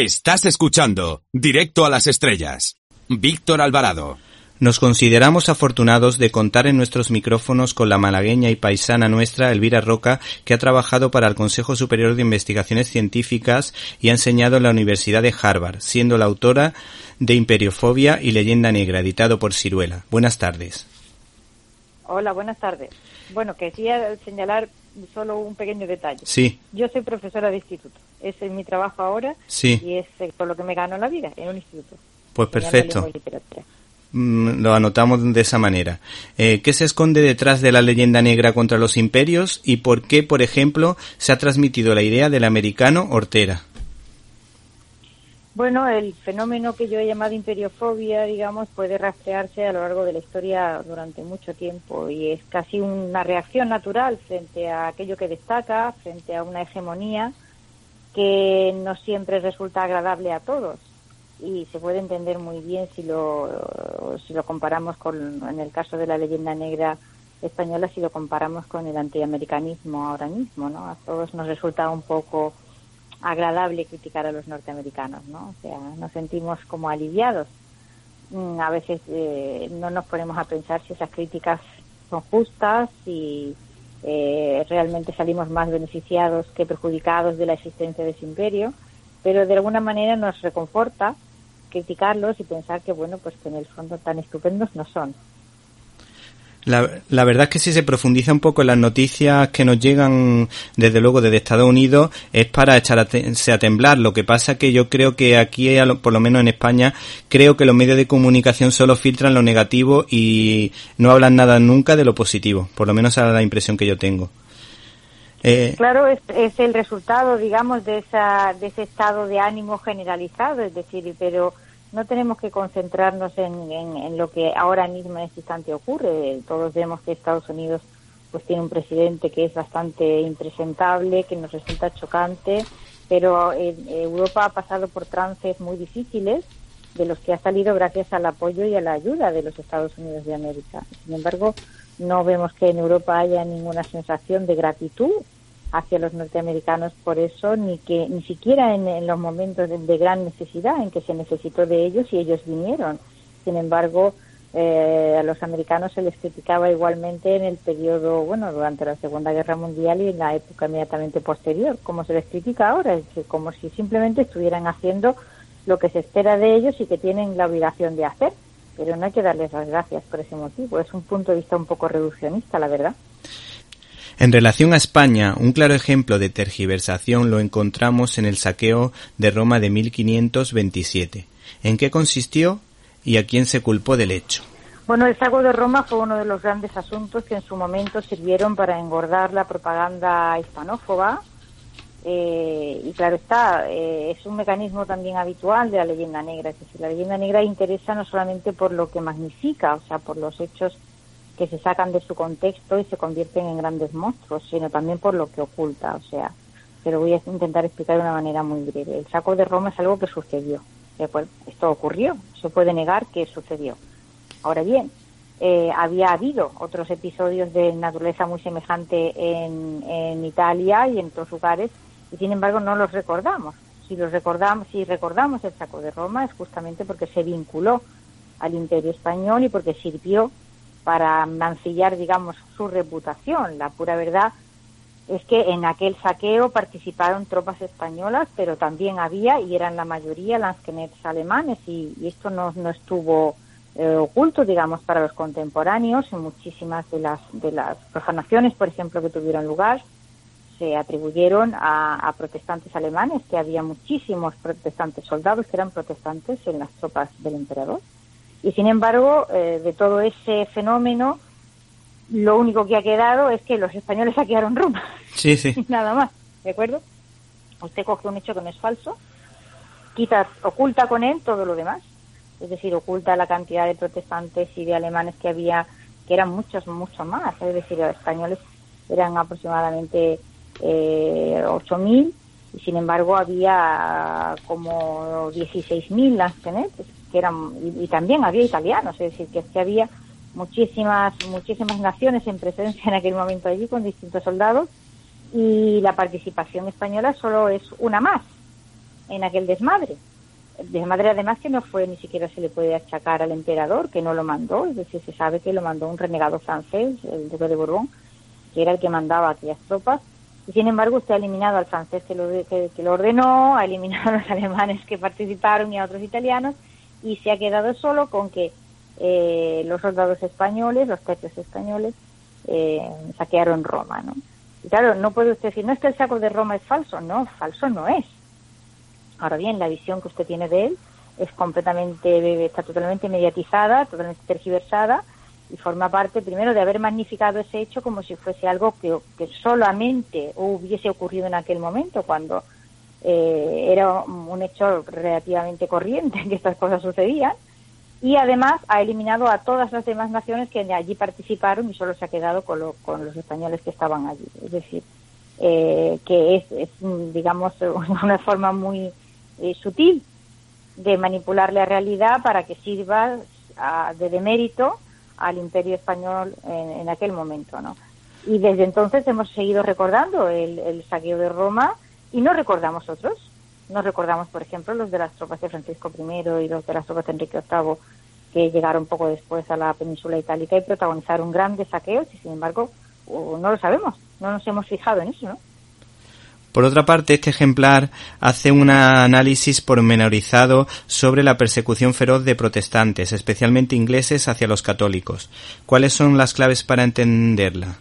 Estás escuchando Directo a las Estrellas. Víctor Alvarado. Nos consideramos afortunados de contar en nuestros micrófonos con la malagueña y paisana nuestra, Elvira Roca, que ha trabajado para el Consejo Superior de Investigaciones Científicas y ha enseñado en la Universidad de Harvard, siendo la autora de Imperiofobia y Leyenda Negra, editado por Siruela. Buenas tardes. Hola, buenas tardes. Bueno, quería señalar solo un pequeño detalle. Sí. Yo soy profesora de instituto. Ese es mi trabajo ahora. Sí. Y es por lo que me gano la vida, en un instituto. Pues perfecto. Lo anotamos de esa manera. ¿Qué se esconde detrás de la leyenda negra contra los imperios y por qué, por ejemplo, se ha transmitido la idea del americano Hortera? Bueno, el fenómeno que yo he llamado imperiofobia, digamos, puede rastrearse a lo largo de la historia durante mucho tiempo y es casi una reacción natural frente a aquello que destaca, frente a una hegemonía que no siempre resulta agradable a todos. Y se puede entender muy bien si lo comparamos en el caso de la leyenda negra española, si lo comparamos con el antiamericanismo ahora mismo, ¿no? A todos nos resulta un poco agradable criticar a los norteamericanos, ¿no? O sea, nos sentimos como aliviados. A veces no nos ponemos a pensar si esas críticas son justas, si realmente salimos más beneficiados que perjudicados de la existencia de ese imperio, pero de alguna manera nos reconforta criticarlos y pensar que, bueno, pues que en el fondo tan estupendos no son. La verdad es que si se profundiza un poco en las noticias que nos llegan desde luego desde Estados Unidos es para echarse a temblar. Lo que pasa que yo creo que aquí, por lo menos en España, creo que los medios de comunicación solo filtran lo negativo y no hablan nada nunca de lo positivo, por lo menos esa es la impresión que yo tengo. Claro, es el resultado, digamos, de ese estado de ánimo generalizado, es decir, pero no tenemos que concentrarnos en lo que ahora mismo en este instante ocurre. Todos vemos que Estados Unidos pues tiene un presidente que es bastante impresentable, que nos resulta chocante, pero Europa ha pasado por trances muy difíciles de los que ha salido gracias al apoyo y a la ayuda de los Estados Unidos de América. Sin embargo, no vemos que en Europa haya ninguna sensación de gratitud hacia los norteamericanos por eso, ni siquiera en los momentos de gran necesidad en que se necesitó de ellos y ellos vinieron. Sin embargo, a los americanos se les criticaba igualmente en el periodo, bueno, durante la Segunda Guerra Mundial y en la época inmediatamente posterior, como se les critica ahora, es decir, como si simplemente estuvieran haciendo lo que se espera de ellos y que tienen la obligación de hacer. Pero no hay que darles las gracias por ese motivo. Es un punto de vista un poco reduccionista, la verdad. En relación a España, un claro ejemplo de tergiversación lo encontramos en el saqueo de Roma de 1527. ¿En qué consistió y a quién se culpó del hecho? Bueno, el saqueo de Roma fue uno de los grandes asuntos que en su momento sirvieron para engordar la propaganda hispanófoba. Y claro está, es un mecanismo también habitual de la leyenda negra, es decir, la leyenda negra interesa no solamente por lo que magnifica, o sea, por los hechos que se sacan de su contexto y se convierten en grandes monstruos, sino también por lo que oculta, o sea, pero voy a intentar explicar de una manera muy breve. El saco de Roma es algo que sucedió, ¿de acuerdo? Esto ocurrió, se puede negar que sucedió. Ahora bien, había habido otros episodios de naturaleza muy semejante en Italia y en otros lugares, y sin embargo no los recordamos. Si recordamos el saco de Roma es justamente porque se vinculó al Imperio Español y porque sirvió para mancillar, digamos, su reputación. La pura verdad es que en aquel saqueo participaron tropas españolas, pero también había, y eran la mayoría, landsknechts alemanes, y esto no estuvo oculto, digamos, para los contemporáneos. En muchísimas de las profanaciones, por ejemplo, que tuvieron lugar, se atribuyeron a protestantes alemanes, que había muchísimos protestantes, soldados que eran protestantes en las tropas del emperador. Y sin embargo, de todo ese fenómeno, lo único que ha quedado es que los españoles saquearon Roma. Sí, sí. Nada más, ¿de acuerdo? Usted coge un hecho que no es falso, oculta con él todo lo demás, es decir, oculta la cantidad de protestantes y de alemanes que había, que eran muchos, mucho más, es decir, los españoles eran aproximadamente 8.000 y sin embargo había como 16.000 landsknechts que eran, y también había italianos, es decir, que había muchísimas naciones en presencia en aquel momento allí con distintos soldados, y la participación española solo es una más. en aquel desmadre. El desmadre, además, que no fue, ni siquiera se le puede achacar al emperador, que no lo mandó, es decir, se sabe que lo mandó un renegado francés, el duque de Borbón, que era el que mandaba aquellas tropas, y sin embargo usted ha eliminado al francés que lo ordenó, ha eliminado a los alemanes que participaron y a otros italianos, y se ha quedado solo con que los soldados españoles, los tercios españoles, saquearon Roma, ¿no? Y claro, no puede usted decir, no es que el saco de Roma es falso no es. Ahora bien, la visión que usted tiene de él está totalmente mediatizada, totalmente tergiversada, y forma parte, primero, de haber magnificado ese hecho como si fuese algo que solamente hubiese ocurrido en aquel momento, cuando era un hecho relativamente corriente que estas cosas sucedían, y además ha eliminado a todas las demás naciones que allí participaron y solo se ha quedado con los españoles que estaban allí. Es decir, que es, digamos, una forma muy sutil de manipular la realidad para que sirva de demérito al imperio español en aquel momento, ¿no? Y desde entonces hemos seguido recordando el saqueo de Roma y no recordamos otros. No recordamos, por ejemplo, los de las tropas de Francisco I y los de las tropas de Enrique VIII, que llegaron poco después a la península itálica y protagonizaron grandes saqueos, y sin embargo no lo sabemos, no nos hemos fijado en eso, ¿no? Por otra parte, este ejemplar hace un análisis pormenorizado sobre la persecución feroz de protestantes, especialmente ingleses, hacia los católicos. ¿Cuáles son las claves para entenderla?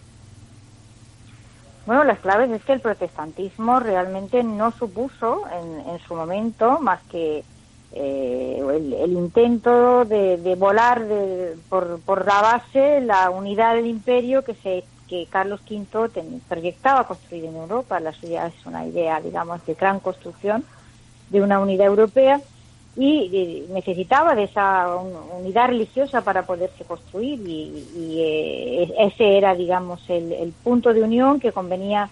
Bueno, las claves es que el protestantismo realmente no supuso en su momento más que el intento de volar por la base la unidad del imperio que Carlos V proyectaba construir en Europa. La suya es una idea, digamos, de gran construcción de una unidad europea, y necesitaba de esa unidad religiosa para poderse construir, y ese era, digamos, el punto de unión que convenía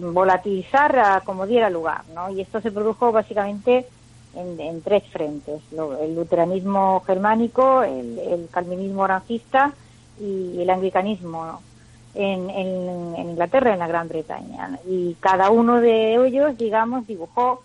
volatilizar a como diera lugar, ¿no? Y esto se produjo básicamente en tres frentes: el luteranismo germánico, el calvinismo orangista y el anglicanismo, ¿no? en Inglaterra, en la Gran Bretaña, ¿no? Y cada uno de ellos, digamos, dibujó